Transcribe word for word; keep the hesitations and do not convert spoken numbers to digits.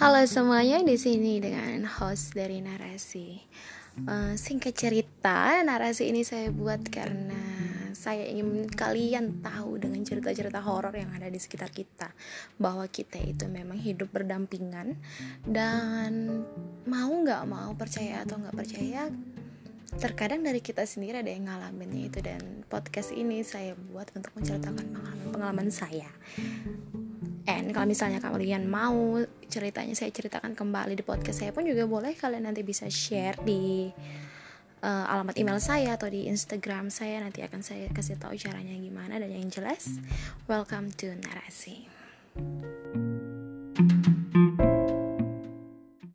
Halo semuanya, di sini dengan host dari Narasi. Uh, singkat cerita, narasi ini saya buat karena saya ingin kalian tahu dengan cerita-cerita horor yang ada di sekitar kita, bahwa kita itu memang hidup berdampingan, dan mau nggak mau, percaya atau nggak percaya, terkadang dari kita sendiri ada yang ngalaminnya itu. Dan podcast ini saya buat untuk menceritakan pengalaman saya. And kalau misalnya kalian mau ceritanya saya ceritakan kembali di podcast saya pun juga boleh. Kalian nanti bisa share di uh, alamat email saya atau di Instagram saya. Nanti akan saya kasih tahu caranya gimana. Dan yang jelas, welcome to Narasi.